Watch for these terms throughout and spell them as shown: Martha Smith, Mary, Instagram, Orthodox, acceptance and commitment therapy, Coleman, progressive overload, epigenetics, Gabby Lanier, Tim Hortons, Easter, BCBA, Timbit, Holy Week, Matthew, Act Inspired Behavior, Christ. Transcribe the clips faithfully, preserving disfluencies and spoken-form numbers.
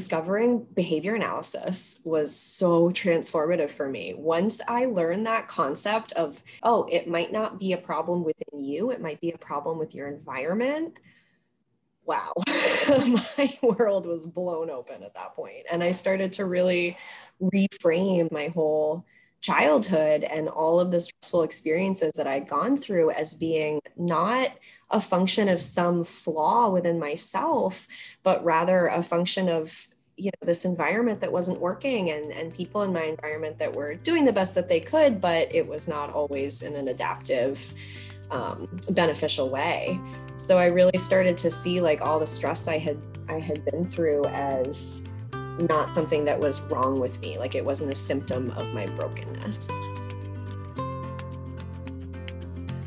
discovering behavior analysis was so transformative for me. Once I learned that concept of, oh, it might not be a problem within you, it might be a problem with your environment. Wow, my world was blown open at that point. And I started to really reframe my whole childhood and all of the stressful experiences that I'd gone through as being not a function of some flaw within myself, but rather a function of, you know, this environment that wasn't working and, and people in my environment that were doing the best that they could, but it was not always in an adaptive, um, beneficial way. So I really started to see like all the stress I had, I had been through as not something that was wrong with me, like it wasn't a symptom of my brokenness.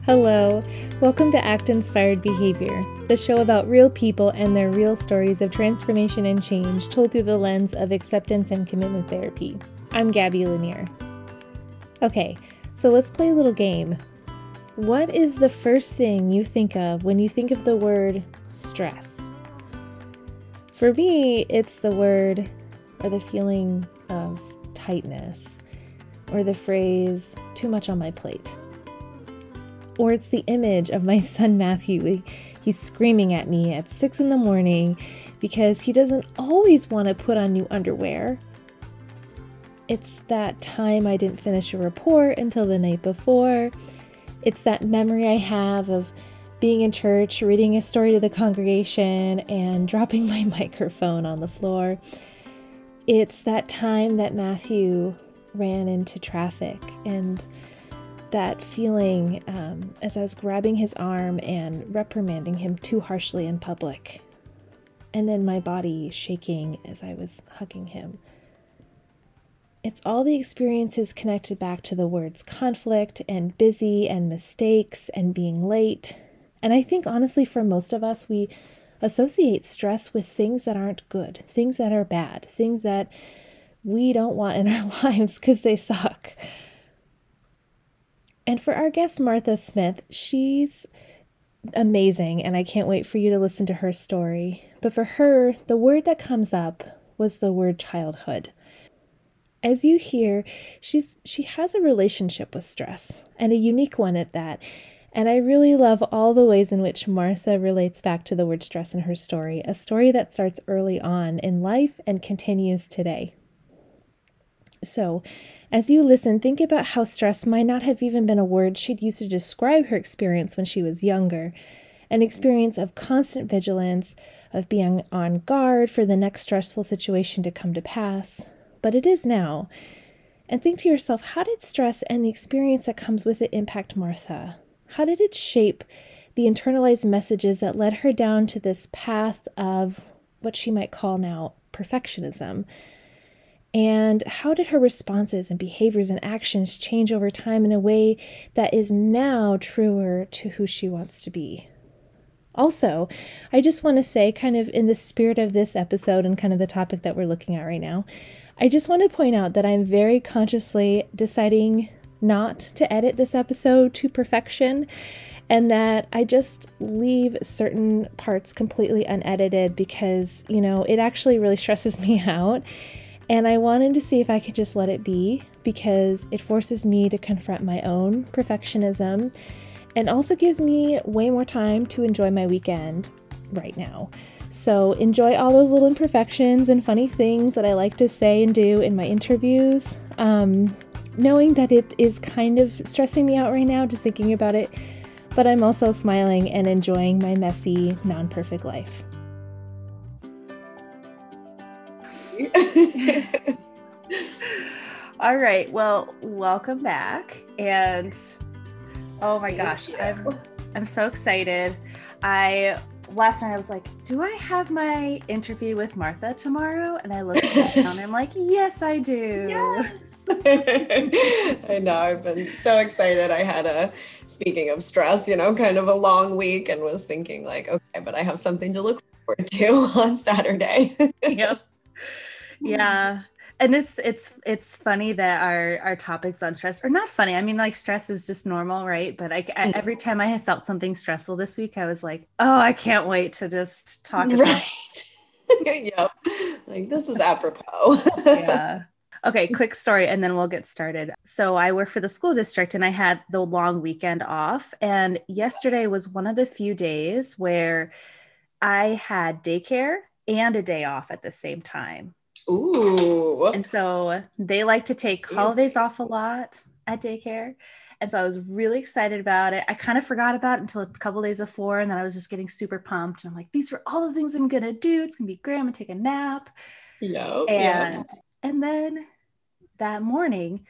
Hello, welcome to Act Inspired Behavior, the show about real people and their real stories of transformation and change told through the lens of acceptance and commitment therapy. I'm Gabby Lanier. Okay, so let's play a little game. What is the first thing you think of when you think of the word stress? For me, it's the word or the feeling of tightness, or the phrase, too much on my plate. Or it's the image of my son Matthew. He's screaming at me at six in the morning because he doesn't always want to put on new underwear. It's that time I didn't finish a report until the night before. It's that memory I have of being in church, reading a story to the congregation, and dropping my microphone on the floor. It's that time that Matthew ran into traffic, and that feeling um, as I was grabbing his arm and reprimanding him too harshly in public, and then my body shaking as I was hugging him. It's all the experiences connected back to the words conflict and busy and mistakes and being late. And I think, honestly, for most of us, we associate stress with things that aren't good, things that are bad, things that we don't want in our lives because they suck. And for our guest, Martha Smith, she's amazing, and I can't wait for you to listen to her story. But for her, the word that comes up was the word childhood. As you hear, she's she has a relationship with stress, and a unique one at that. And I really love all the ways in which Martha relates back to the word stress in her story, a story that starts early on in life and continues today. So, as you listen, think about how stress might not have even been a word she'd used to describe her experience when she was younger, an experience of constant vigilance, of being on guard for the next stressful situation to come to pass, but it is now. And think to yourself, how did stress and the experience that comes with it impact Martha? How did it shape the internalized messages that led her down to this path of what she might call now perfectionism? And how did her responses and behaviors and actions change over time in a way that is now truer to who she wants to be? Also, I just want to say, kind of in the spirit of this episode and kind of the topic that we're looking at right now, I just want to point out that I'm very consciously deciding not to edit this episode to perfection, and that I just leave certain parts completely unedited because, you know, it actually really stresses me out. And I wanted to see if I could just let it be, because it forces me to confront my own perfectionism and also gives me way more time to enjoy my weekend right now. So enjoy all those little imperfections and funny things that I like to say and do in my interviews. Um, Knowing that it is kind of stressing me out right now, just thinking about it, but I'm also smiling and enjoying my messy, non-perfect life. All right, well, welcome back. And oh my gosh, I'm, I'm so excited. I last night I was like, do I have my interview with Martha tomorrow? And I looked at that and I'm like, yes, I do. Yes. I know, I've been so excited. I had a, speaking of stress, you know, kind of a long week, and was thinking like, okay, but I have something to look forward to on Saturday. Yep. Yeah. And it's, it's, it's funny that our, our topics on stress are not funny. I mean, like, stress is just normal, right? But I, I, every time I have felt something stressful this week, I was like, oh, I can't wait to just talk about right. Yep. Like, this is apropos. Yeah. Okay. Quick story. And then we'll get started. So I work for the school district and I had the long weekend off. And yesterday was one of the few days where I had daycare and a day off at the same time. Ooh. And so they like to take holidays off a lot at daycare. And so I was really excited about it. I kind of forgot about it until a couple days before. And then I was just getting super pumped. And I'm like, these are all the things I'm going to do. It's going to be great. I'm going to take a nap. Yep, and, yep. and then that morning,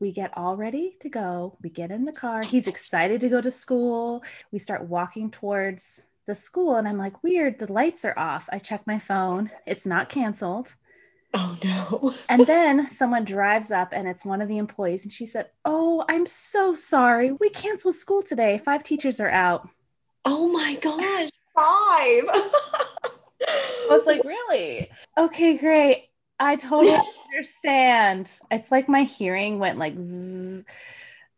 we get all ready to go. We get in the car. He's excited to go to school. We start walking towards the school. And I'm like, weird, the lights are off. I check my phone. It's not canceled. Oh no. And then someone drives up and it's one of the employees and she said, oh, I'm so sorry. We canceled school today. Five teachers are out. Oh my gosh. Five. I was like, really? Okay, great. I totally understand. It's like my hearing went like zzz.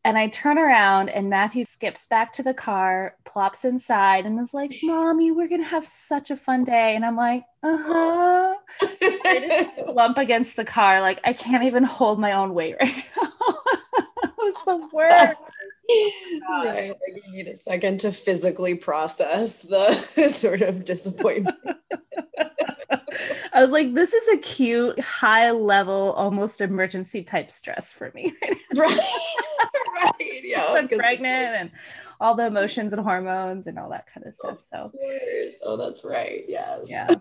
And I turn around and Matthew skips back to the car, plops inside and is like, mommy, we're going to have such a fun day. And I'm like, uh-huh. I just slump against the car. Like, I can't even hold my own weight right now. It was the worst. Oh yeah, I need a second to physically process the sort of disappointment. I was like, this is a cute, high level, almost emergency type stress for me. Right. Right. Yeah. I'm pregnant and all the emotions and hormones and all that kind of stuff. So, oh, that's right. Yes. Yeah.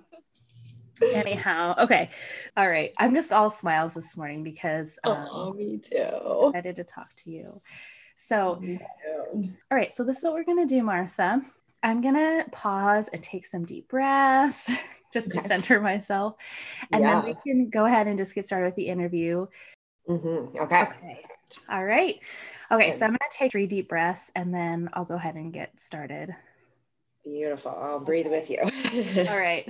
Anyhow. Okay. All right. I'm just all smiles this morning because um, oh, me too. I'm excited to talk to you. So, all right. So this is what we're going to do, Martha. I'm going to pause and take some deep breaths just to center myself. And yeah. then we can go ahead and just get started with the interview. Mm-hmm. Okay. Okay. All right. Okay. So I'm going to take three deep breaths and then I'll go ahead and get started. Beautiful. I'll breathe with you. All right.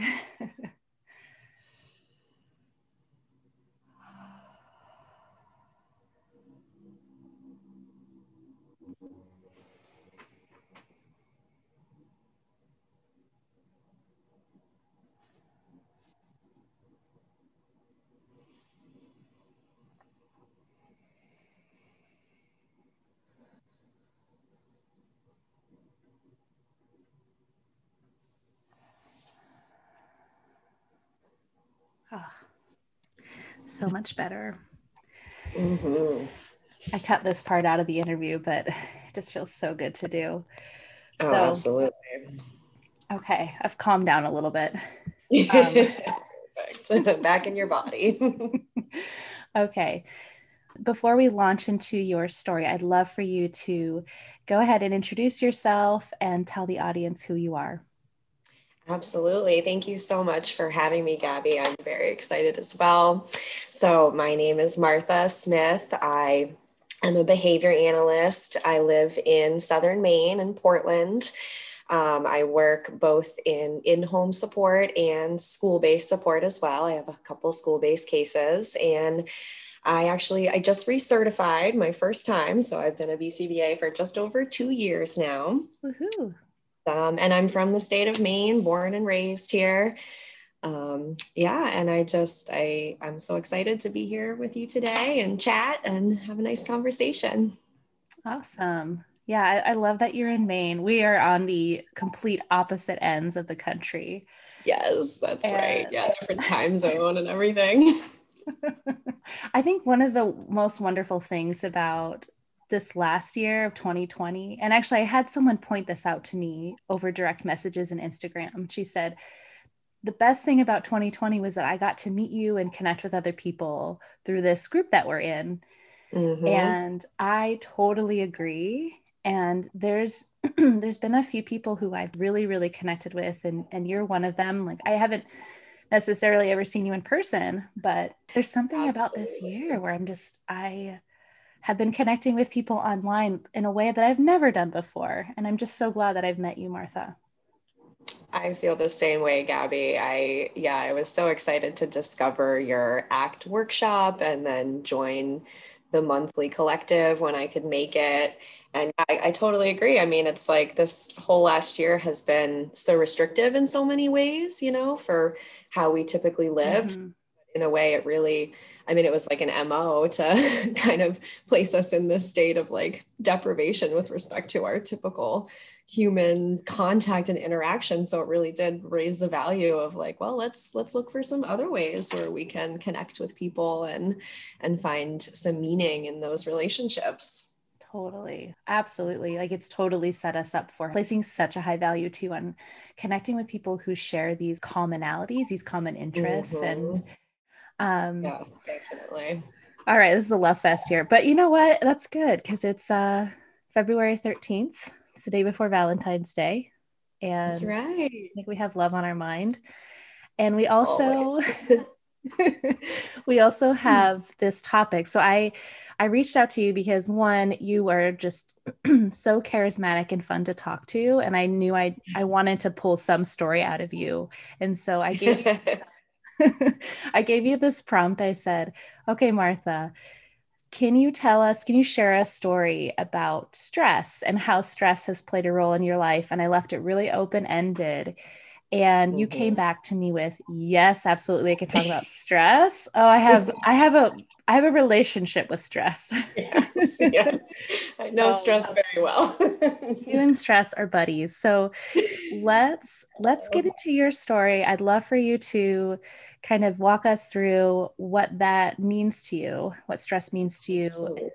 Oh, so much better. Mm-hmm. I cut this part out of the interview, but it just feels so good to do. Oh, so, absolutely. Okay. I've calmed down a little bit. Um, Back in your body. Okay. Before we launch into your story, I'd love for you to go ahead and introduce yourself and tell the audience who you are. Absolutely. Thank you so much for having me, Gabby. I'm very excited as well. So my name is Martha Smith. I am a behavior analyst. I live in Southern Maine and Portland. Um, I work both in in-home support and school-based support as well. I have a couple school-based cases, and I actually, I just recertified my first time. So I've been a B C B A for just over two years now. Woohoo! Um, and I'm from the state of Maine, born and raised here. Um, yeah, and I just, I, I'm so excited to be here with you today and chat and have a nice conversation. Awesome. Yeah, I, I love that you're in Maine. We are on the complete opposite ends of the country. Yes, that's and... right. Yeah, different time zone and everything. I think one of the most wonderful things about this last year of twenty twenty. And actually I had someone point this out to me over direct messages and Instagram. She said, the best thing about twenty twenty was that I got to meet you and connect with other people through this group that we're in. Mm-hmm. And I totally agree. And there's, there's been a few people who I've really, really connected with, and, and you're one of them. Like, I haven't necessarily ever seen you in person, but there's something Absolutely. About this year where I'm just, I, have been connecting with people online in a way that I've never done before. And I'm just so glad that I've met you, Martha. I feel the same way, Gabby. I, yeah, I was so excited to discover your ACT workshop and then join the monthly collective when I could make it. And I, I totally agree. I mean, it's like this whole last year has been so restrictive in so many ways, you know, for how we typically live. Mm-hmm. In a way, it really, I mean, it was like an M O to kind of place us in this state of like deprivation with respect to our typical human contact and interaction. So it really did raise the value of like, well, let's let's look for some other ways where we can connect with people and and find some meaning in those relationships. Totally. Absolutely. Like it's totally set us up for placing such a high value too on connecting with people who share these commonalities, these common interests. Mm-hmm. And Um, yeah, definitely. All right. This is a love fest here, but you know what? That's good. Cause it's, uh, February thirteenth. It's the day before Valentine's Day. And that's right. I think we have love on our mind. And we also, we also have this topic. So I, I reached out to you because one, you were just so charismatic and fun to talk to. And I knew I, I wanted to pull some story out of you. And so I gave you I gave you this prompt. I said, okay, Martha, can you tell us, can you share a story about stress and how stress has played a role in your life? And I left it really open-ended. And mm-hmm. you came back to me with, yes, absolutely. I could talk about stress. Oh, I have, I have a, I have a relationship with stress. Yes, yes. I know so, stress very well. You and stress are buddies. So let's, let's get into your story. I'd love for you to kind of walk us through what that means to you, what stress means to you, absolutely.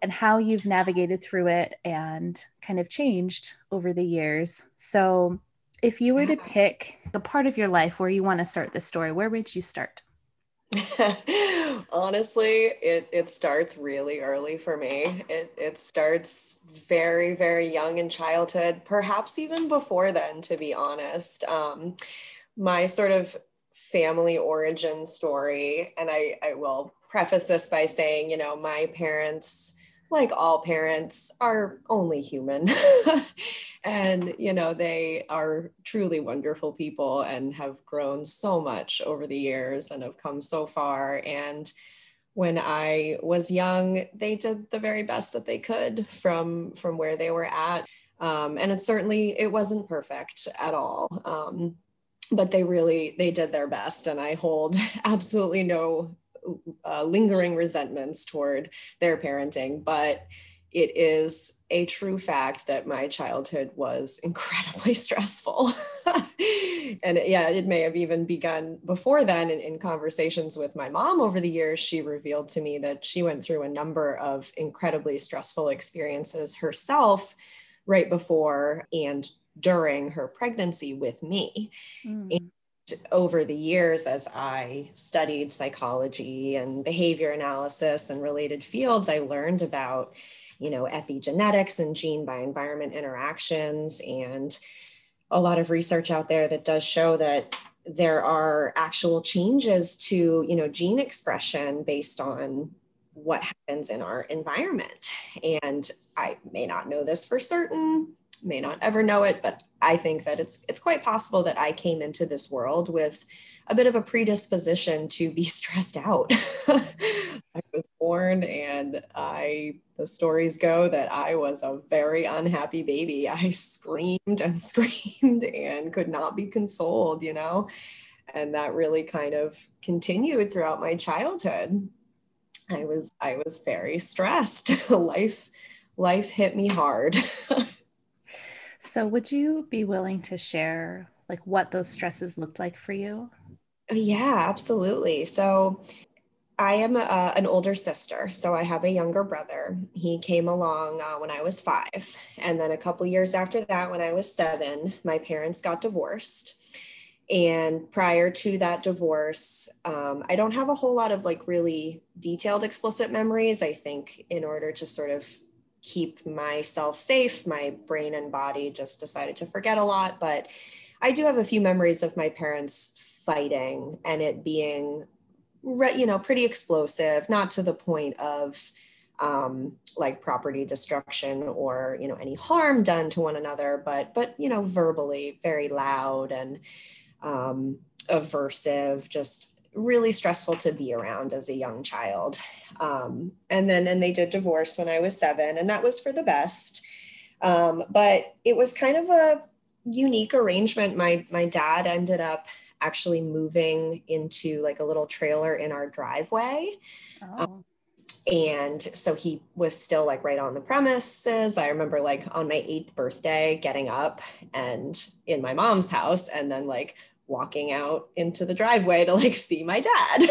And how you've navigated through it and kind of changed over the years. So if you were to pick a part of your life where you want to start this story, where would you start? Honestly, it, it starts really early for me. It, it starts very, very young in childhood, perhaps even before then, to be honest. Um, my sort of family origin story, and I, I will preface this by saying, you know, my parents, like all parents, are only human. And, you know, they are truly wonderful people and have grown so much over the years and have come so far. And when I was young, they did the very best that they could from, from where they were at. Um, and it certainly, it wasn't perfect at all. Um, but they really, they did their best. And I hold absolutely no uh, lingering resentments toward their parenting, but it is a true fact that my childhood was incredibly stressful. And yeah, it may have even begun before then. In, in conversations with my mom over the years, she revealed to me that she went through a number of incredibly stressful experiences herself right before and during her pregnancy with me. Mm. And over the years, as I studied psychology and behavior analysis and related fields, I learned about, you know, epigenetics and gene by environment interactions, and a lot of research out there that does show that there are actual changes to, you know, gene expression based on what happens in our environment. And I may not know this for certain, may not ever know it, but I think that it's it's quite possible that I came into this world with a bit of a predisposition to be stressed out. I was born, and I the stories go that I was a very unhappy baby. I screamed and screamed and could not be consoled, you know, and that really kind of continued throughout my childhood. I was I was very stressed. Life life hit me hard. So would you be willing to share like what those stresses looked like for you? Yeah, absolutely. So I am a, an older sister. So I have a younger brother. He came along uh, when I was five. And then a couple years after that, when I was seven, my parents got divorced. And prior to that divorce, um, I don't have a whole lot of like really detailed explicit memories. I think in order to sort of keep myself safe, my brain and body just decided to forget a lot. But I do have a few memories of my parents fighting and it being, you know, pretty explosive, not to the point of um, like property destruction or, you know, any harm done to one another, but, but, you know, verbally very loud and um, aversive, just really stressful to be around as a young child. Um, and then, and they did divorce when I was seven, and that was for the best. Um, but it was kind of a unique arrangement. My, my dad ended up actually moving into like a little trailer in our driveway. Oh. Um, and so he was still like right on the premises. I remember like on my eighth birthday, getting up and in my mom's house and then like walking out into the driveway to like see my dad,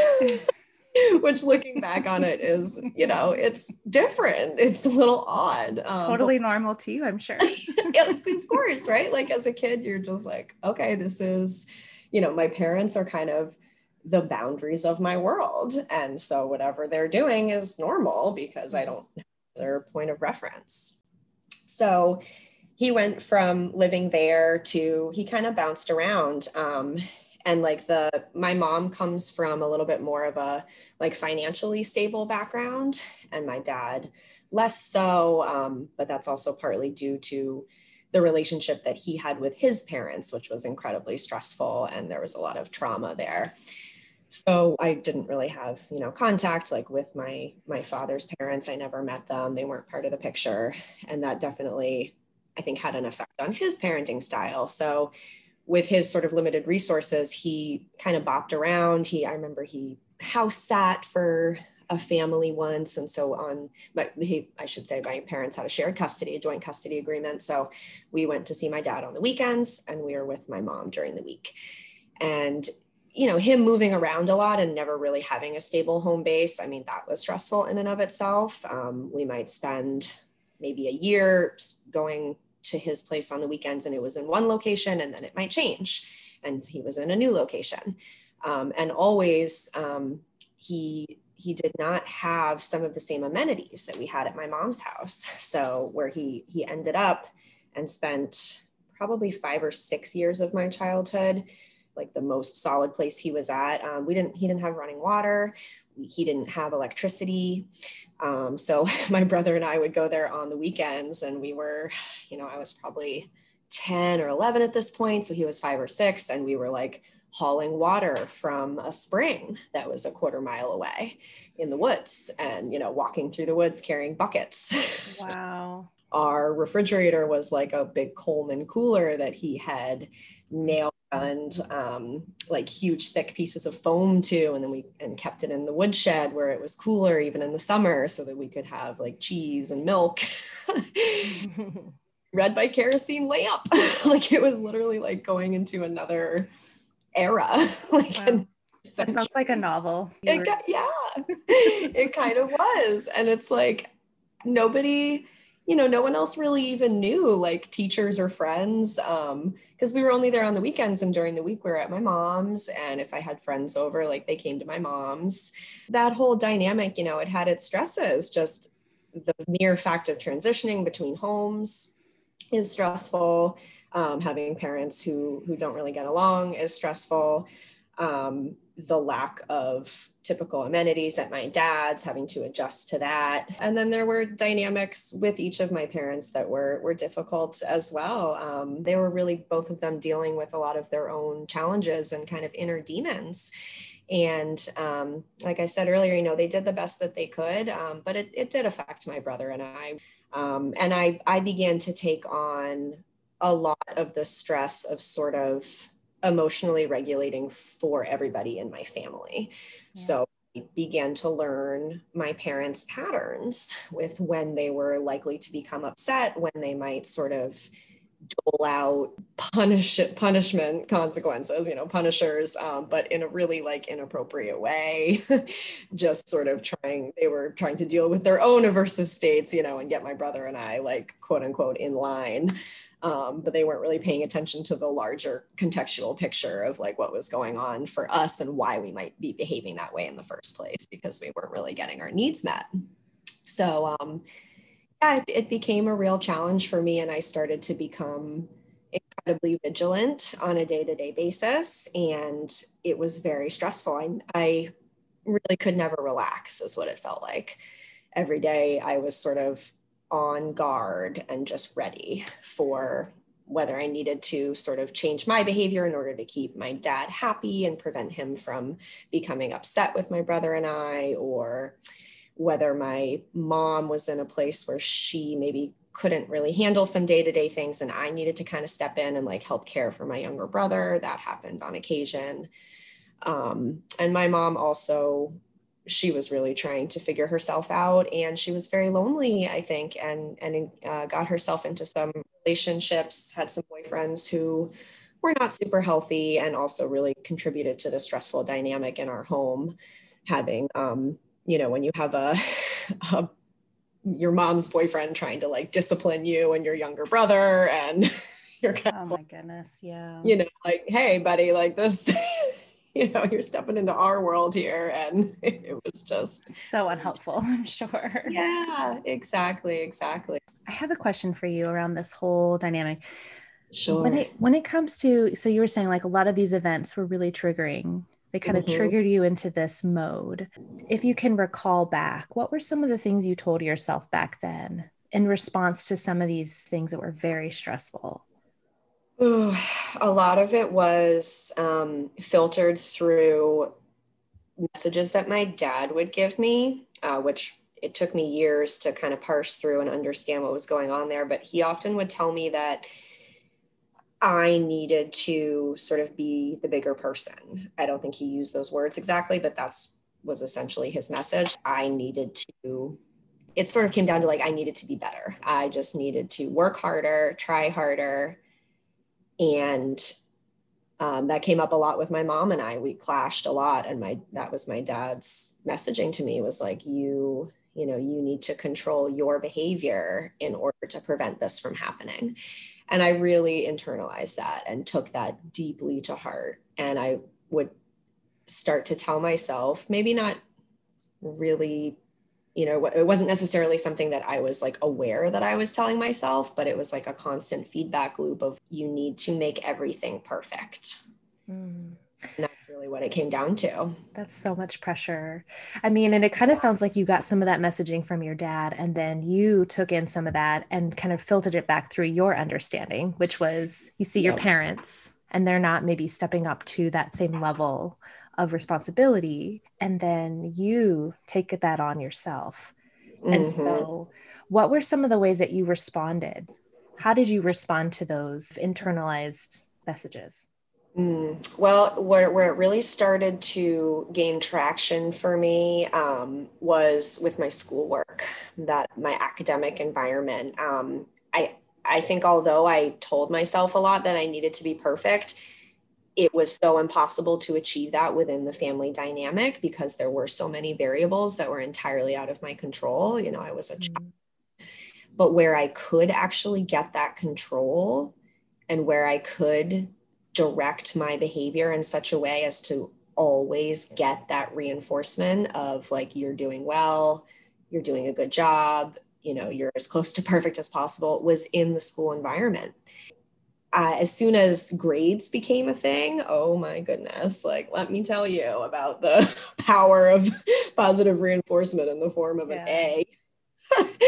which looking back on it is, you know, it's different. It's a little odd. Um, totally normal to you, I'm sure. Of course, right? Like as a kid, you're just like, okay, this is, you know, my parents are kind of the boundaries of my world. And so whatever they're doing is normal because I don't have their point of reference. So he went from living there to, he kind of bounced around. Um, and like the, my mom comes from a little bit more of a like financially stable background, and my dad less so, um, but that's also partly due to the relationship that he had with his parents, which was incredibly stressful. And there was a lot of trauma there. So I didn't really have, you know, contact like with my, my father's parents. I never met them. They weren't part of the picture. And that definitely, I think, had an effect on his parenting style. So with his sort of limited resources, he kind of bopped around. He, I remember he house sat for a family once. And so on, but he, I should say my parents had a shared custody, a joint custody agreement. So we went to see my dad on the weekends and we were with my mom during the week. And, you know, him moving around a lot and never really having a stable home base, I mean, that was stressful in and of itself. Um, we might spend maybe a year going to his place on the weekends and it was in one location, and then it might change and he was in a new location. Um, and always um, he, he did not have some of the same amenities that we had at my mom's house. So where he, he ended up and spent probably five or six years of my childhood, like the most solid place he was at. Um, we didn't, he didn't have running water. He didn't have electricity. Um, so my brother and I would go there on the weekends, and we were, you know, I was probably ten or eleven at this point. So he was five or six, and we were like hauling water from a spring that was a quarter mile away in the woods, and, you know, walking through the woods carrying buckets. Wow. Our refrigerator was like a big Coleman cooler that he had nail gunned um, like huge thick pieces of foam to, and then we and kept it in the woodshed where it was cooler even in the summer so that we could have like cheese and milk. Read by kerosene lamp. Like it was literally like going into another era. Like wow. That sounds like a novel. It got, yeah, it kind of was. And it's like, nobody, you know, no one else really even knew, like teachers or friends. Um, cause we were only there on the weekends, and during the week we were at my mom's. And if I had friends over, like they came to my mom's. That whole dynamic, you know, it had its stresses. Just the mere fact of transitioning between homes is stressful. Um, having parents who, who don't really get along is stressful. Um, the lack of typical amenities at my dad's, having to adjust to that. And then there were dynamics with each of my parents that were, were difficult as well. Um, they were really, both of them, dealing with a lot of their own challenges and kind of inner demons. And um, like I said earlier, you know, they did the best that they could, um, but it, it did affect my brother and I. Um, and I, I began to take on a lot of the stress of sort of emotionally regulating for everybody in my family. Yeah. So I began to learn my parents' patterns with when they were likely to become upset, when they might sort of dole out punish punishment consequences, you know, punishers, um, but in a really like inappropriate way, just sort of trying, they were trying to deal with their own aversive states, you know, and get my brother and I like, quote unquote, in line. Um, but they weren't really paying attention to the larger contextual picture of like what was going on for us and why we might be behaving that way in the first place, because we weren't really getting our needs met. So, um, yeah, it, it became a real challenge for me, and I started to become incredibly vigilant on a day-to-day basis, and it was very stressful. I, I really could never relax, is what it felt like. Every day I was sort of on guard and just ready for whether I needed to sort of change my behavior in order to keep my dad happy and prevent him from becoming upset with my brother and I, or whether my mom was in a place where she maybe couldn't really handle some day-to-day things and I needed to kind of step in and like help care for my younger brother. That happened on occasion. Um, and my mom also, she was really trying to figure herself out, and she was very lonely, I think, and, and uh, got herself into some relationships, had some boyfriends who were not super healthy and also really contributed to the stressful dynamic in our home, having, um, you know, when you have a, a your mom's boyfriend trying to like discipline you and your younger brother, and you're kind oh of, my goodness, yeah, you know, like, hey buddy, like this, you know, you're stepping into our world here, and it was just so unhelpful, I'm sure. Yeah, exactly, exactly. I have a question for you around this whole dynamic. Sure. When it when it comes to, so you were saying like a lot of these events were really triggering. They kind mm-hmm. of triggered you into this mode. If you can recall back, what were some of the things you told yourself back then in response to some of these things that were very stressful? Ooh, a lot of it was um, filtered through messages that my dad would give me, uh, which it took me years to kind of parse through and understand what was going on there. But he often would tell me that I needed to sort of be the bigger person. I don't think he used those words exactly, but that's was essentially his message. I needed to, it sort of came down to like, I needed to be better. I just needed to work harder, try harder. And um, that came up a lot with my mom and I, we clashed a lot. And my, that was my dad's messaging to me was like, you, you know, you need to control your behavior in order to prevent this from happening. And I really internalized that and took that deeply to heart. And I would start to tell myself, maybe not really, you know, it wasn't necessarily something that I was like aware that I was telling myself, but it was like a constant feedback loop of you need to make everything perfect. Mm. And that's really what it came down to. That's so much pressure. I mean, and it kind of sounds like you got some of that messaging from your dad, and then you took in some of that and kind of filtered it back through your understanding, which was you see your parents and they're not maybe stepping up to that same level of responsibility. And then you take that on yourself. Mm-hmm. And so what were some of the ways that you responded? How did you respond to those internalized messages? Mm. Well, where, where it really started to gain traction for me um, was with my schoolwork, that my academic environment. Um, I, I think although I told myself a lot that I needed to be perfect, it was so impossible to achieve that within the family dynamic because there were so many variables that were entirely out of my control. You know, I was a child. Mm. But where I could actually get that control and where I could direct my behavior in such a way as to always get that reinforcement of like, you're doing well, you're doing a good job, you know, you're as close to perfect as possible, was in the school environment. Uh, as soon as grades became a thing, oh my goodness, like, let me tell you about the power of positive reinforcement in the form of yeah. an A.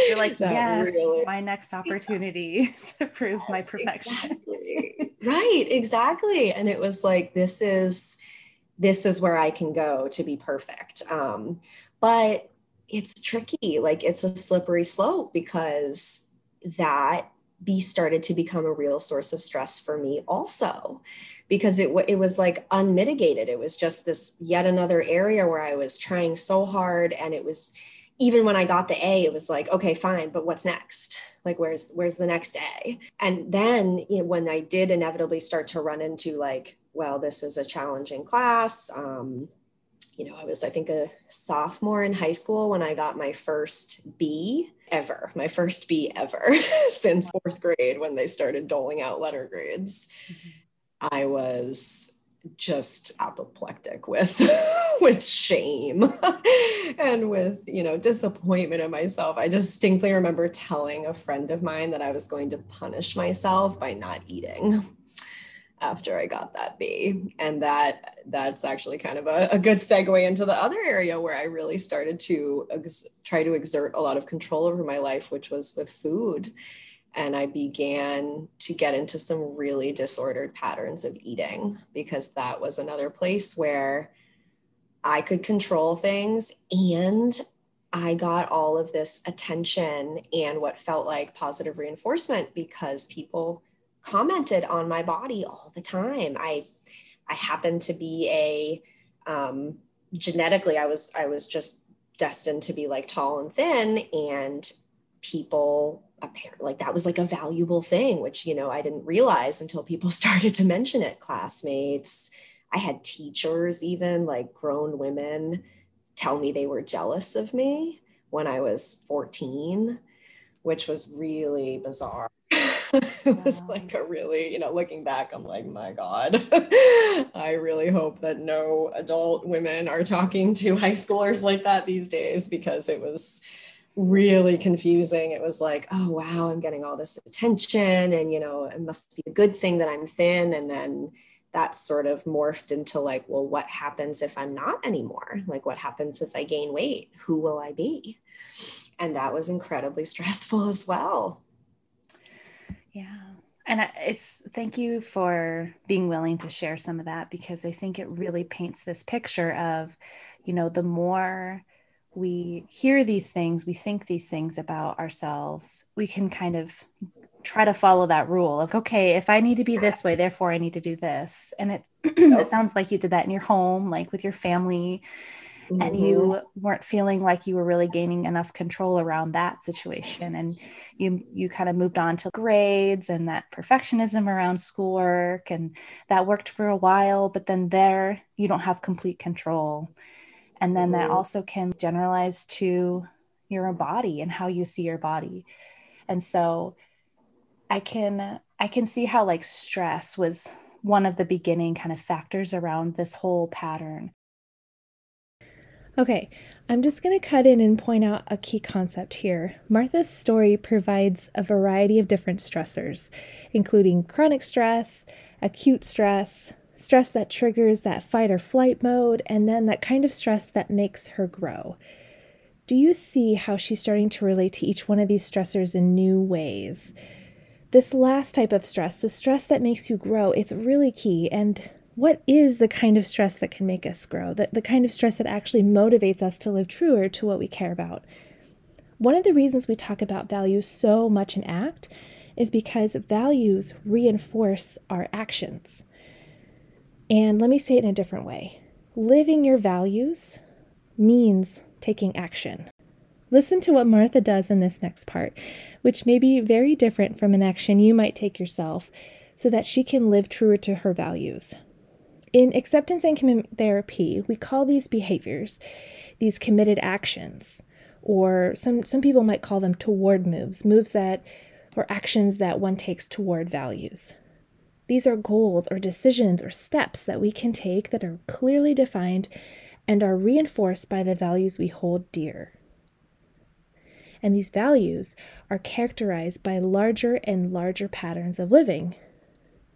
You're like, yes, really, my next opportunity to prove my perfection. Exactly. Right, exactly. And it was like, this is, this is where I can go to be perfect. Um, but it's tricky. Like it's a slippery slope because that B started to become a real source of stress for me also, because it, w- it was like unmitigated. It was just this yet another area where I was trying so hard, and it was, even when I got the A, it was like, okay, fine, but what's next? Like, where's, where's the next A? And then you know, when I did inevitably start to run into like, well, this is a challenging class. Um, you know, I was, I think a sophomore in high school when I got my first B ever, my first B ever since fourth grade, when they started doling out letter grades. Mm-hmm. I was just apoplectic with with shame and with, you know, disappointment in myself. I distinctly remember telling a friend of mine that I was going to punish myself by not eating after I got that B. And that that's actually kind of a, a good segue into the other area where I really started to ex- try to exert a lot of control over my life, which was with food. And I began to get into some really disordered patterns of eating, because that was another place where I could control things and I got all of this attention and what felt like positive reinforcement because people commented on my body all the time. I, I happened to be a, um, genetically, I was, I was just destined to be like tall and thin, and people apparently, like that was like a valuable thing, which, you know, I didn't realize until people started to mention it, classmates. I had teachers, even like grown women, tell me they were jealous of me when I was fourteen, which was really bizarre. It was like a really, you know, looking back, I'm like, my God, I really hope that no adult women are talking to high schoolers like that these days, because it was really confusing. It was like, oh, wow, I'm getting all this attention and, you know, it must be a good thing that I'm thin. And then that sort of morphed into like, well, what happens if I'm not anymore? Like, what happens if I gain weight? Who will I be? And that was incredibly stressful as well. Yeah. And I, it's, thank you for being willing to share some of that, because I think it really paints this picture of, you know, the more we hear these things, we think these things about ourselves, we can kind of try to follow that rule of, okay, if I need to be this way, therefore I need to do this. And it, it sounds like you did that in your home, like with your family, mm-hmm. and you weren't feeling like you were really gaining enough control around that situation. And you, you kind of moved on to grades and that perfectionism around schoolwork, and that worked for a while, but then there you don't have complete control. And then mm-hmm. that also can generalize to your own body and how you see your body. And so I can, I can see how like stress was one of the beginning kind of factors around this whole pattern. Okay, I'm just going to cut in and point out a key concept here. Martha's story provides a variety of different stressors, including chronic stress, acute stress, stress that triggers that fight or flight mode, and then that kind of stress that makes her grow. Do you see how she's starting to relate to each one of these stressors in new ways? This last type of stress, the stress that makes you grow, it's really key. And what is the kind of stress that can make us grow? The, the kind of stress that actually motivates us to live truer to what we care about. One of the reasons we talk about values so much in ACT is because values reinforce our actions. And let me say it in a different way. Living your values means taking action. Listen to what Martha does in this next part, which may be very different from an action you might take yourself, so that she can live truer to her values. In acceptance and commitment therapy, we call these behaviors, these committed actions, or some, some people might call them toward moves, moves that, or actions that one takes toward values. These are goals or decisions or steps that we can take that are clearly defined and are reinforced by the values we hold dear. And these values are characterized by larger and larger patterns of living.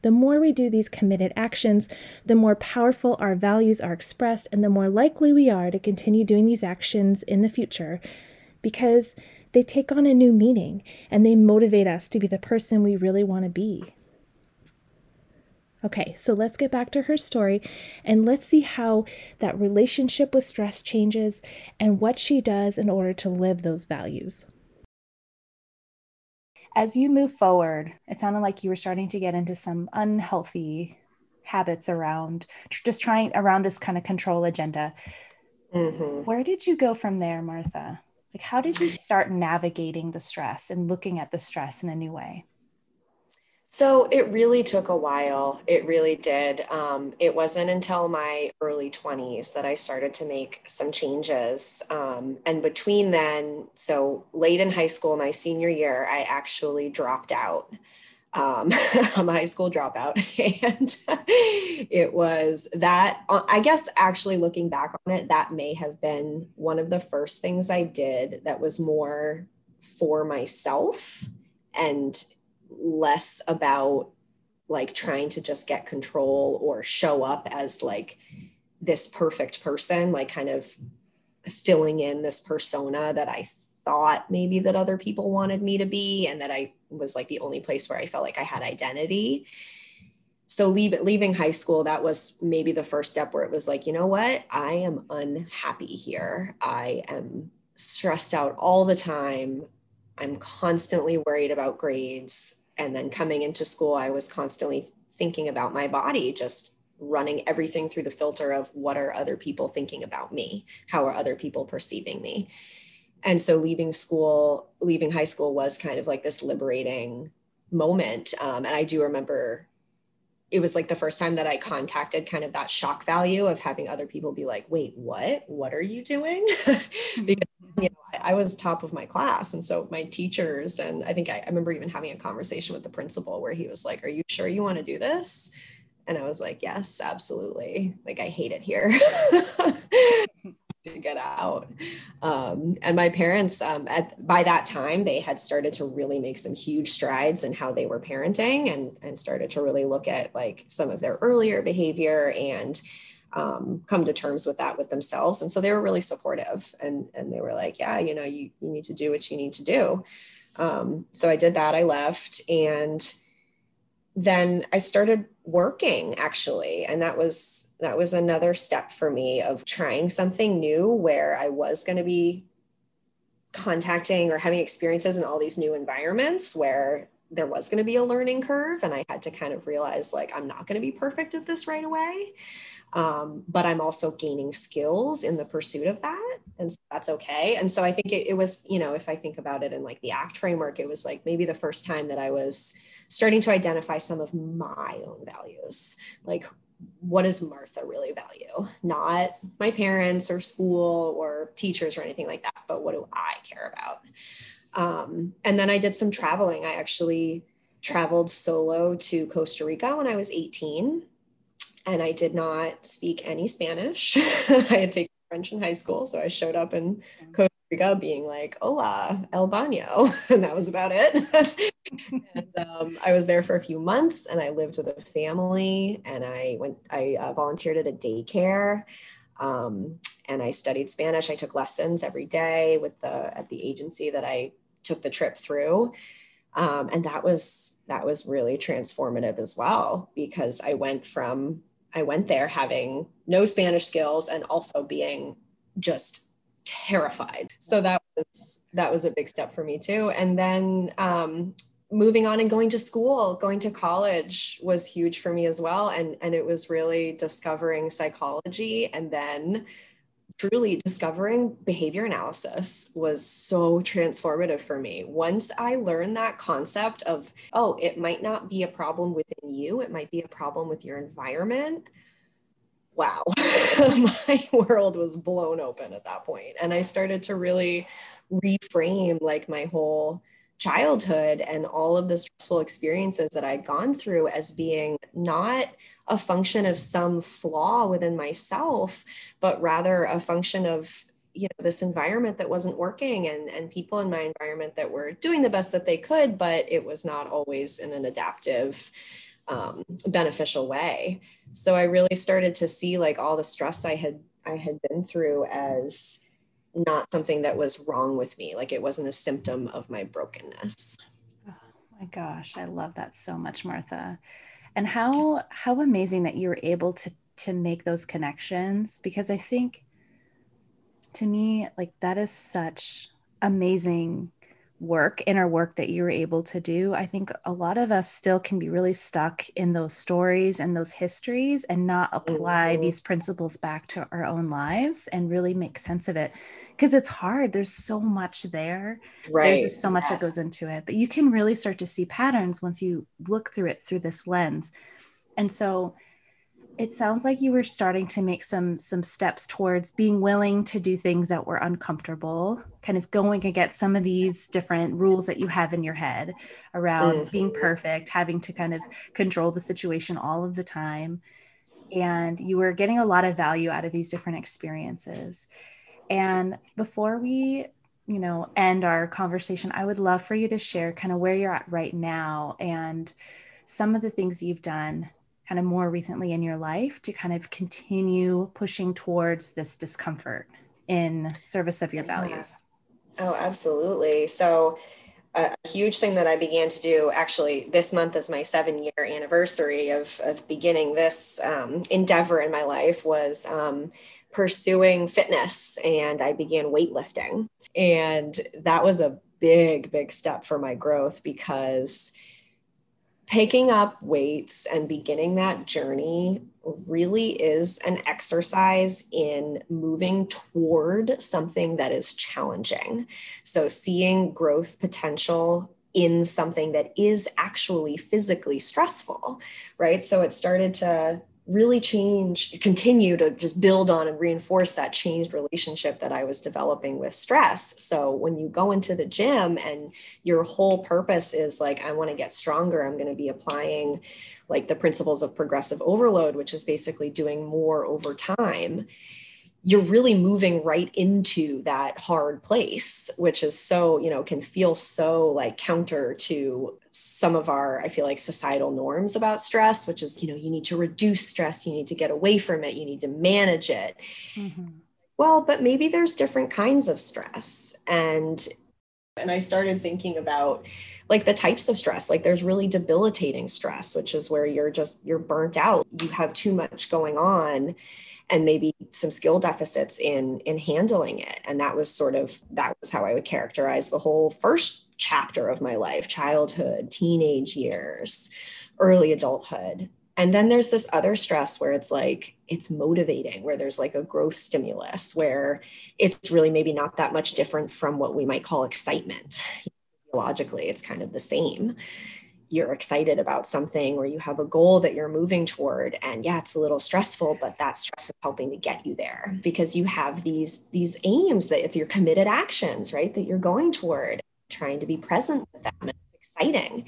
The more we do these committed actions, the more powerful our values are expressed, and the more likely we are to continue doing these actions in the future, because they take on a new meaning and they motivate us to be the person we really want to be. Okay, so let's get back to her story and let's see how that relationship with stress changes and what she does in order to live those values. As you move forward, it sounded like you were starting to get into some unhealthy habits around, just trying around this kind of control agenda. Mm-hmm. Where did you go from there, Martha? Like, how did you start navigating the stress and looking at the stress in a new way? So it really took a while. It really did. Um, it wasn't until my early twenties that I started to make some changes. Um, and between then, so late in high school, my senior year, I actually dropped out. Um, I'm a high school dropout. And it was that, I guess, actually looking back on it, that may have been one of the first things I did that was more for myself and less about like trying to just get control or show up as like this perfect person, like kind of filling in this persona that I thought maybe that other people wanted me to be and that I was like the only place where I felt like I had identity. So leave, leaving high school, that was maybe the first step where it was like, you know what, I am unhappy here. I am stressed out all the time. I'm constantly worried about grades. And then coming into school, I was constantly thinking about my body, just running everything through the filter of what are other people thinking about me? How are other people perceiving me? And so leaving school, leaving high school was kind of like this liberating moment. Um, and I do remember it was like the first time that I contacted kind of that shock value of having other people be like, wait, what, what are you doing? Because you know, I, I was top of my class. And so my teachers, and I think I, I remember even having a conversation with the principal where he was like, are you sure you want to do this? And I was like, yes, absolutely. Like, I hate it here. To get out. Um, and my parents, um, at, by that time, they had started to really make some huge strides in how they were parenting, and, and started to really look at like some of their earlier behavior and um, come to terms with that with themselves. And so they were really supportive, and, and they were like, yeah, you know, you, you need to do what you need to do. Um, so I did that. I left, and then I started working actually. And that was, that was another step for me of trying something new where I was going to be contacting or having experiences in all these new environments where there was going to be a learning curve. And I had to kind of realize like, I'm not going to be perfect at this right away. Um, but I'm also gaining skills in the pursuit of that. And so that's okay. And so I think it, it was, you know, if I think about it in like the ACT framework, it was like maybe the first time that I was starting to identify some of my own values. Like, what does Martha really value? Not my parents or school or teachers or anything like that, but what do I care about? Um, and then I did some traveling. I actually traveled solo to Costa Rica when I was eighteen. And I did not speak any Spanish. I had taken French in high school. So I showed up in Costa Rica being like, hola, el baño. And that was about it. And um, I was there for a few months, and I lived with a family, and I went, I uh, volunteered at a daycare. Um, and I studied Spanish. I took lessons every day with the, at the agency that I took the trip through. Um, and that was, that was really transformative as well, because I went from, I went there having no Spanish skills and also being just terrified. So that was, that was a big step for me too. And then, um, moving on and going to school, going to college was huge for me as well. And, and it was really discovering psychology, and then truly discovering behavior analysis was so transformative for me. Once I learned that concept of, oh, it might not be a problem within you, it might be a problem with your environment. Wow, my world was blown open at that point. And I started to really reframe like my whole childhood and all of the stressful experiences that I'd gone through as being not a function of some flaw within myself, but rather a function of, you know, this environment that wasn't working, and, and people in my environment that were doing the best that they could, but it was not always in an adaptive, um, beneficial way. So I really started to see like all the stress I had, I had been through as not something that was wrong with me. Like, it wasn't a symptom of my brokenness. Oh my gosh. I love that so much, Martha. And how, how amazing that you were able to, to make those connections, because I think to me, like, that is such amazing work, inner work that you were able to do. I think a lot of us still can be really stuck in those stories and those histories and not apply mm-hmm. these principles back to our own lives and really make sense of it, because it's hard. There's so much there. Right. There's just so much yeah. that goes into it, but you can really start to see patterns once you look through it through this lens. And so it sounds like you were starting to make some, some steps towards being willing to do things that were uncomfortable, kind of going against some of these different rules that you have in your head around mm-hmm. being perfect, having to kind of control the situation all of the time. And you were getting a lot of value out of these different experiences. And before we, you know, end our conversation, I would love for you to share kind of where you're at right now and some of the things you've done kind of more recently in your life to kind of continue pushing towards this discomfort in service of your values. Oh, absolutely. So a huge thing that I began to do, actually this month is my seven year anniversary of, of beginning this um, endeavor in my life, was um, pursuing fitness, and I began weightlifting. And that was a big, big step for my growth, because picking up weights and beginning that journey really is an exercise in moving toward something that is challenging. So seeing growth potential in something that is actually physically stressful, right? So it started to really change, continue to just build on and reinforce that changed relationship that I was developing with stress. So when you go into the gym and your whole purpose is like, I want to get stronger, I'm going to be applying like the principles of progressive overload, which is basically doing more over time, you're really moving right into that hard place, which is so, you know, can feel so like counter to some of our, I feel like, societal norms about stress, which is, you know, you need to reduce stress, you need to get away from it, you need to manage it. Mm-hmm. Well, but maybe there's different kinds of stress. And And I started thinking about like the types of stress. Like there's really debilitating stress, which is where you're just, you're burnt out. You have too much going on and maybe some skill deficits in, in handling it. And that was sort of, that was how I would characterize the whole first chapter of my life, childhood, teenage years, early adulthood. And then there's this other stress where it's like, it's motivating, where there's like a growth stimulus, where it's really maybe not that much different from what we might call excitement. Logically, it's kind of the same. You're excited about something, or you have a goal that you're moving toward. And yeah, it's a little stressful, but that stress is helping to get you there, because you have these, these aims that it's your committed actions, right, that you're going toward, trying to be present with them. Exciting.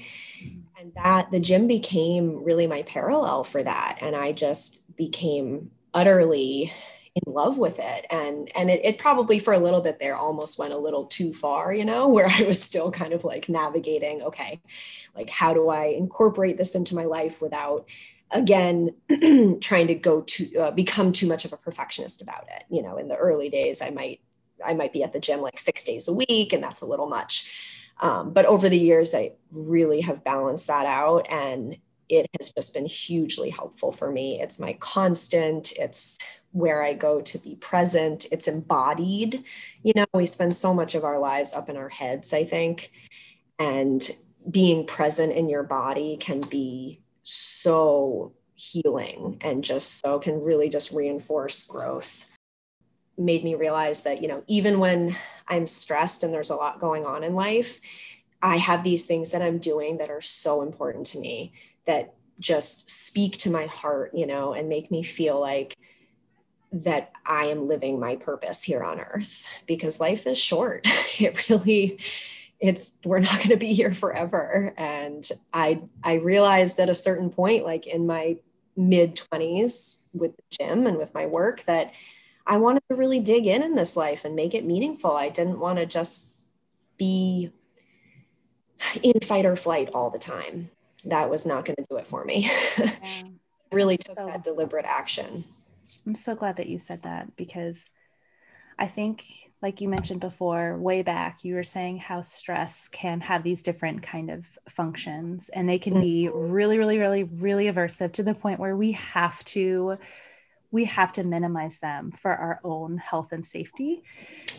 And that the gym became really my parallel for that. And I just became utterly in love with it. And, and it, it probably for a little bit there almost went a little too far, you know, where I was still kind of like navigating, okay, like how do I incorporate this into my life without, again, trying to go to uh, become too much of a perfectionist about it. You know, in the early days, I might, I might be at the gym like six days a week, and that's a little much. Um, but over the years, I really have balanced that out, and it has just been hugely helpful for me. It's my constant, it's where I go to be present, it's embodied. You know, we spend so much of our lives up in our heads, I think, and being present in your body can be so healing and just so can really just reinforce growth. Made me realize that, you know, even when I'm stressed and there's a lot going on in life, I have these things that I'm doing that are so important to me that just speak to my heart, you know, and make me feel like that I am living my purpose here on earth, because life is short. It really, it's, we're not going to be here forever. And I, I realized at a certain point, like in my mid twenties with the gym and with my work, that I wanted to really dig in in this life and make it meaningful. I didn't want to just be in fight or flight all the time. That was not going to do it for me. Yeah. Really took so, that deliberate action. I'm so glad that you said that, because I think, like you mentioned before, way back, you were saying how stress can have these different kind of functions, and they can mm-hmm. be really, really, really, really aversive to the point where we have to we have to minimize them for our own health and safety.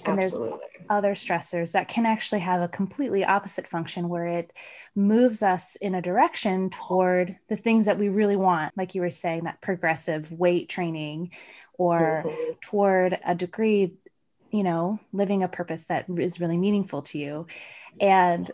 And Absolutely. There's other stressors that can actually have a completely opposite function, where it moves us in a direction toward the things that we really want. Like you were saying, that progressive weight training, or mm-hmm. toward a degree, you know, living a purpose that is really meaningful to you. And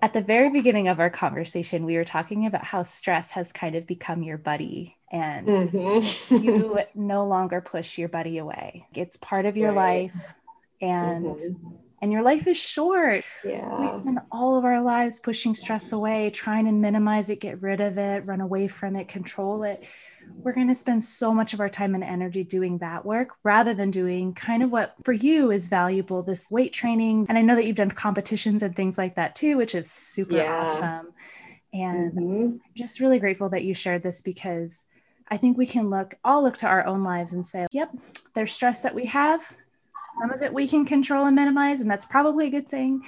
at the very beginning of our conversation, we were talking about how stress has kind of become your buddy, and mm-hmm. you no longer push your buddy away. It's part of your right. life, and mm-hmm. and your life is short. Yeah. We spend all of our lives pushing stress away, trying to minimize it, get rid of it, run away from it, control it. We're going to spend so much of our time and energy doing that work rather than doing kind of what for you is valuable, this weight training. And I know that you've done competitions and things like that too, which is super yeah. awesome. And mm-hmm. I'm just really grateful that you shared this, because I think we can look, all look to our own lives and say, yep, there's stress that we have. Some of it we can control and minimize, and that's probably a good thing.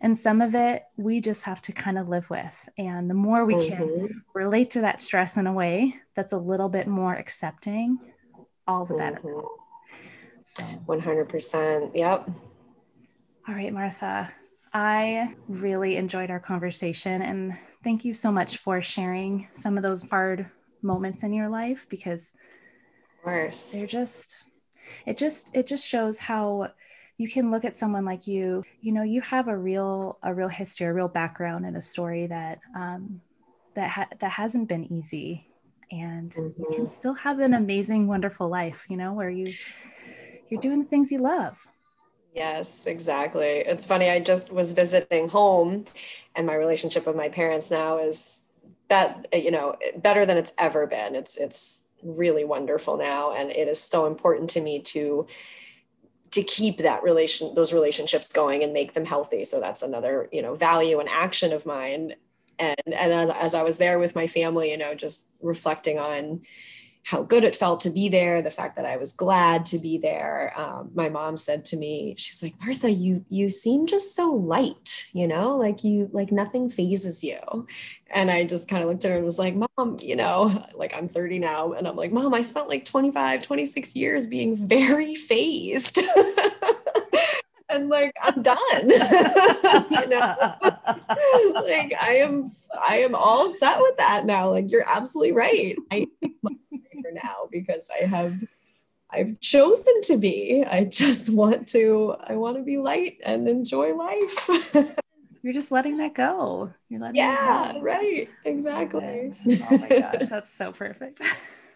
And some of it we just have to kind of live with. And the more we mm-hmm. can relate to that stress in a way that's a little bit more accepting, all the better. Mm-hmm. So one hundred percent. Yep. All right, Martha, I really enjoyed our conversation, and thank you so much for sharing some of those hard moments in your life, because of course. they're just, it just, it just shows how you can look at someone like you, you know, you have a real, a real history, a real background and a story that, um, that, ha- that hasn't been easy, and mm-hmm. you can still have an amazing, wonderful life, you know, where you, you're doing the things you love. Yes, exactly. It's funny. I just was visiting home, and my relationship with my parents now is that, you know, better than it's ever been. It's, it's really wonderful now. And it is so important to me to, to keep that relation, those relationships going and make them healthy. So that's another, you know, value and action of mine. And, and as I was there with my family, you know, just reflecting on how good it felt to be there, the fact that I was glad to be there. Um, my mom said to me, she's like, Martha, you, you seem just so light, you know, like you, like nothing phases you. And I just kind of looked at her and was like, Mom, you know, like I'm thirty now. And I'm like, Mom, I spent like twenty-five, twenty-six years being very phased. And like, I'm done, you know, like I am, I am all set with that now. Like, you're absolutely right. I now because I have, I've chosen to be, I just want to, I want to be light and enjoy life. You're just letting that go. You're letting Yeah, go. Right. Exactly. Oh my gosh. That's so perfect.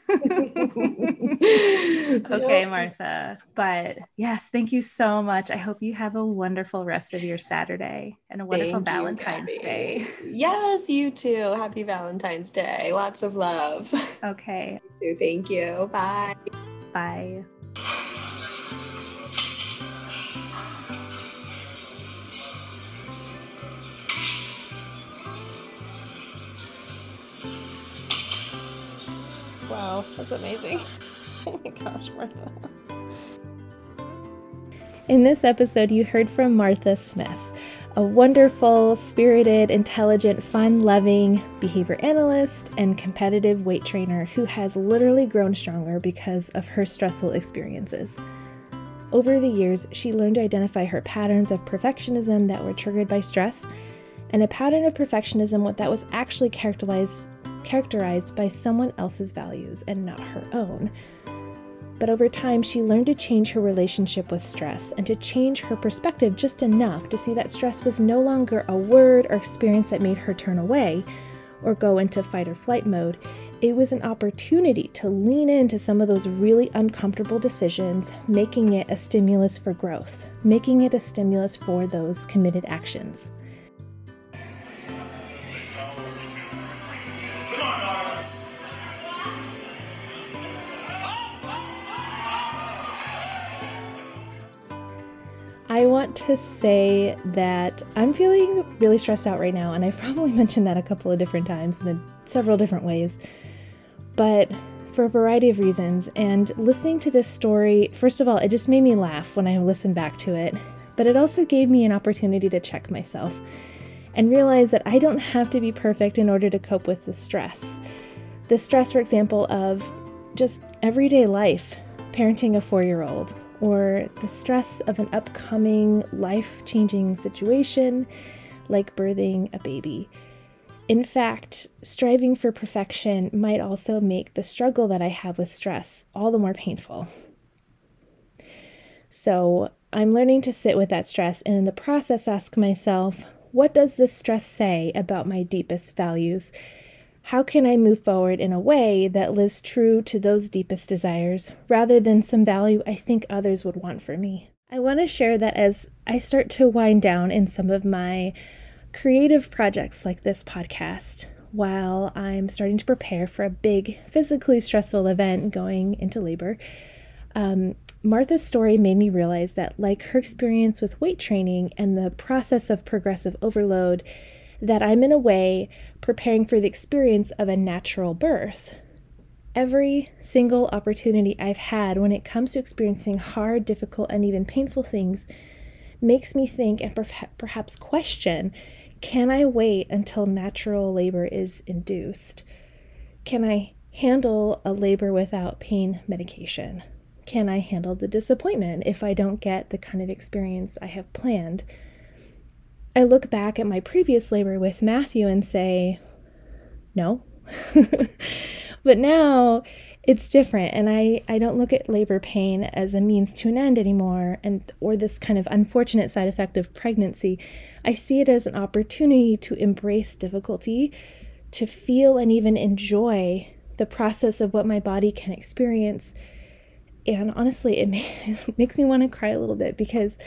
Okay, Martha. But yes, thank you so much. I hope you have a wonderful rest of your Saturday and a wonderful thank Valentine's you, Day. Yes, you too. Happy Valentine's Day. Lots of love. Okay. You too. Thank you. Bye. Bye. Wow, that's amazing. Oh my gosh, Martha. In this episode, you heard from Martha Smith, a wonderful, spirited, intelligent, fun-loving behavior analyst and competitive weight trainer who has literally grown stronger because of her stressful experiences. Over the years, she learned to identify her patterns of perfectionism that were triggered by stress, and a pattern of perfectionism that was actually characterized characterized by someone else's values and not her own. But over time, she learned to change her relationship with stress and to change her perspective just enough to see that stress was no longer a word or experience that made her turn away or go into fight or flight mode. It was an opportunity to lean into some of those really uncomfortable decisions, making it a stimulus for growth, making it a stimulus for those committed actions. I want to say that I'm feeling really stressed out right now, and I've probably mentioned that a couple of different times in several different ways, but for a variety of reasons. And listening to this story, first of all, it just made me laugh when I listened back to it, but it also gave me an opportunity to check myself and realize that I don't have to be perfect in order to cope with the stress. The stress, for example, of just everyday life, parenting a four-year-old, or the stress of an upcoming life-changing situation like birthing a baby. In fact, striving for perfection might also make the struggle that I have with stress all the more painful. So I'm learning to sit with that stress, and in the process ask myself, what does this stress say about my deepest values? How can I move forward in a way that lives true to those deepest desires, rather than some value I think others would want for me? I want to share that as I start to wind down in some of my creative projects like this podcast, while I'm starting to prepare for a big, physically stressful event going into labor. Um, Martha's story made me realize that, like her experience with weight training and the process of progressive overload, that I'm in a way preparing for the experience of a natural birth. Every single opportunity I've had when it comes to experiencing hard, difficult, and even painful things makes me think and per- perhaps question, can I wait until natural labor is induced? Can I handle a labor without pain medication? Can I handle the disappointment if I don't get the kind of experience I have planned? I look back at my previous labor with Matthew and say, no. But now it's different, and I, I don't look at labor pain as a means to an end anymore, and or this kind of unfortunate side effect of pregnancy. I see it as an opportunity to embrace difficulty, to feel and even enjoy the process of what my body can experience. And honestly, it, may, it makes me want to cry a little bit, because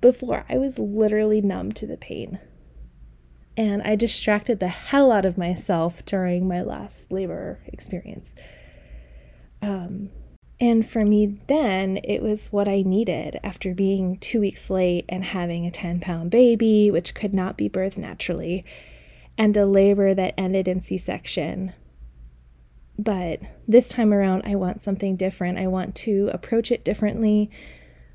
before I was literally numb to the pain. And I distracted the hell out of myself during my last labor experience. Um, and for me then, it was what I needed after being two weeks late and having a ten-pound baby, which could not be birthed naturally, and a labor that ended in C-section. But this time around, I want something different. I want to approach it differently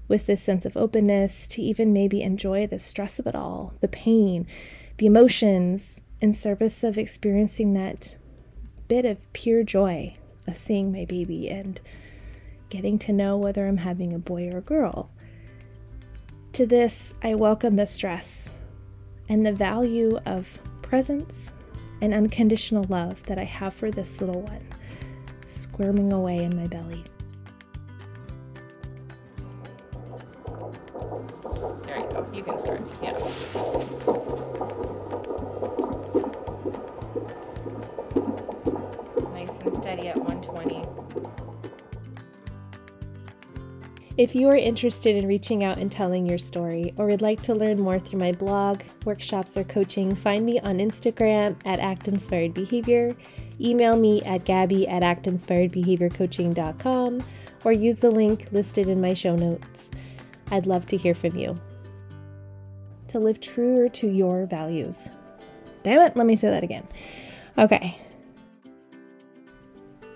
with this sense of openness, to even maybe enjoy the stress of it all, the pain, the emotions, in service of experiencing that bit of pure joy of seeing my baby and getting to know whether I'm having a boy or a girl. To this, I welcome the stress and the value of presence and unconditional love that I have for this little one squirming away in my belly. There you go, you can start, yeah. Nice and steady at one twenty. If you are interested in reaching out and telling your story, or would like to learn more through my blog, workshops, or coaching, find me on Instagram at Act Inspired Behavior, email me at Gabby at act inspired behavior coaching dot com, or use the link listed in my show notes. I'd love to hear from you. To live truer to your values. Damn it, let me say that again. Okay.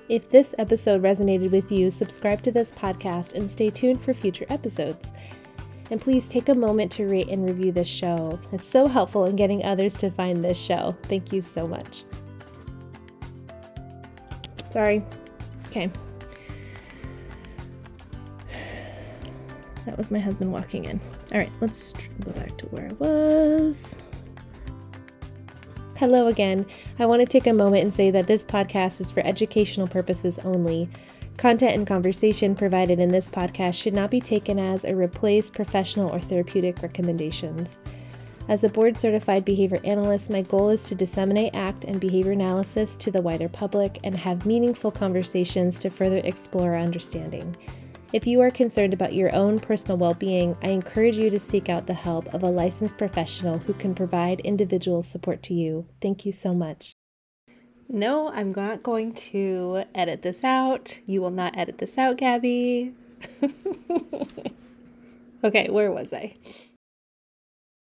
If this episode resonated with you, subscribe to this podcast and stay tuned for future episodes. And please take a moment to rate and review this show. It's so helpful in getting others to find this show. Thank you so much. Sorry. Okay. That was my husband walking in. All right, let's go back to where I was. Hello again. I want to take a moment and say that this podcast is for educational purposes only. Content and conversation provided in this podcast should not be taken as or replace professional or therapeutic recommendations. As a board-certified behavior analyst, my goal is to disseminate ACT and behavior analysis to the wider public and have meaningful conversations to further explore our understanding. If you are concerned about your own personal well-being, I encourage you to seek out the help of a licensed professional who can provide individual support to you. Thank you so much. No, I'm not going to edit this out. You will not edit this out, Gabby. Okay, where was I?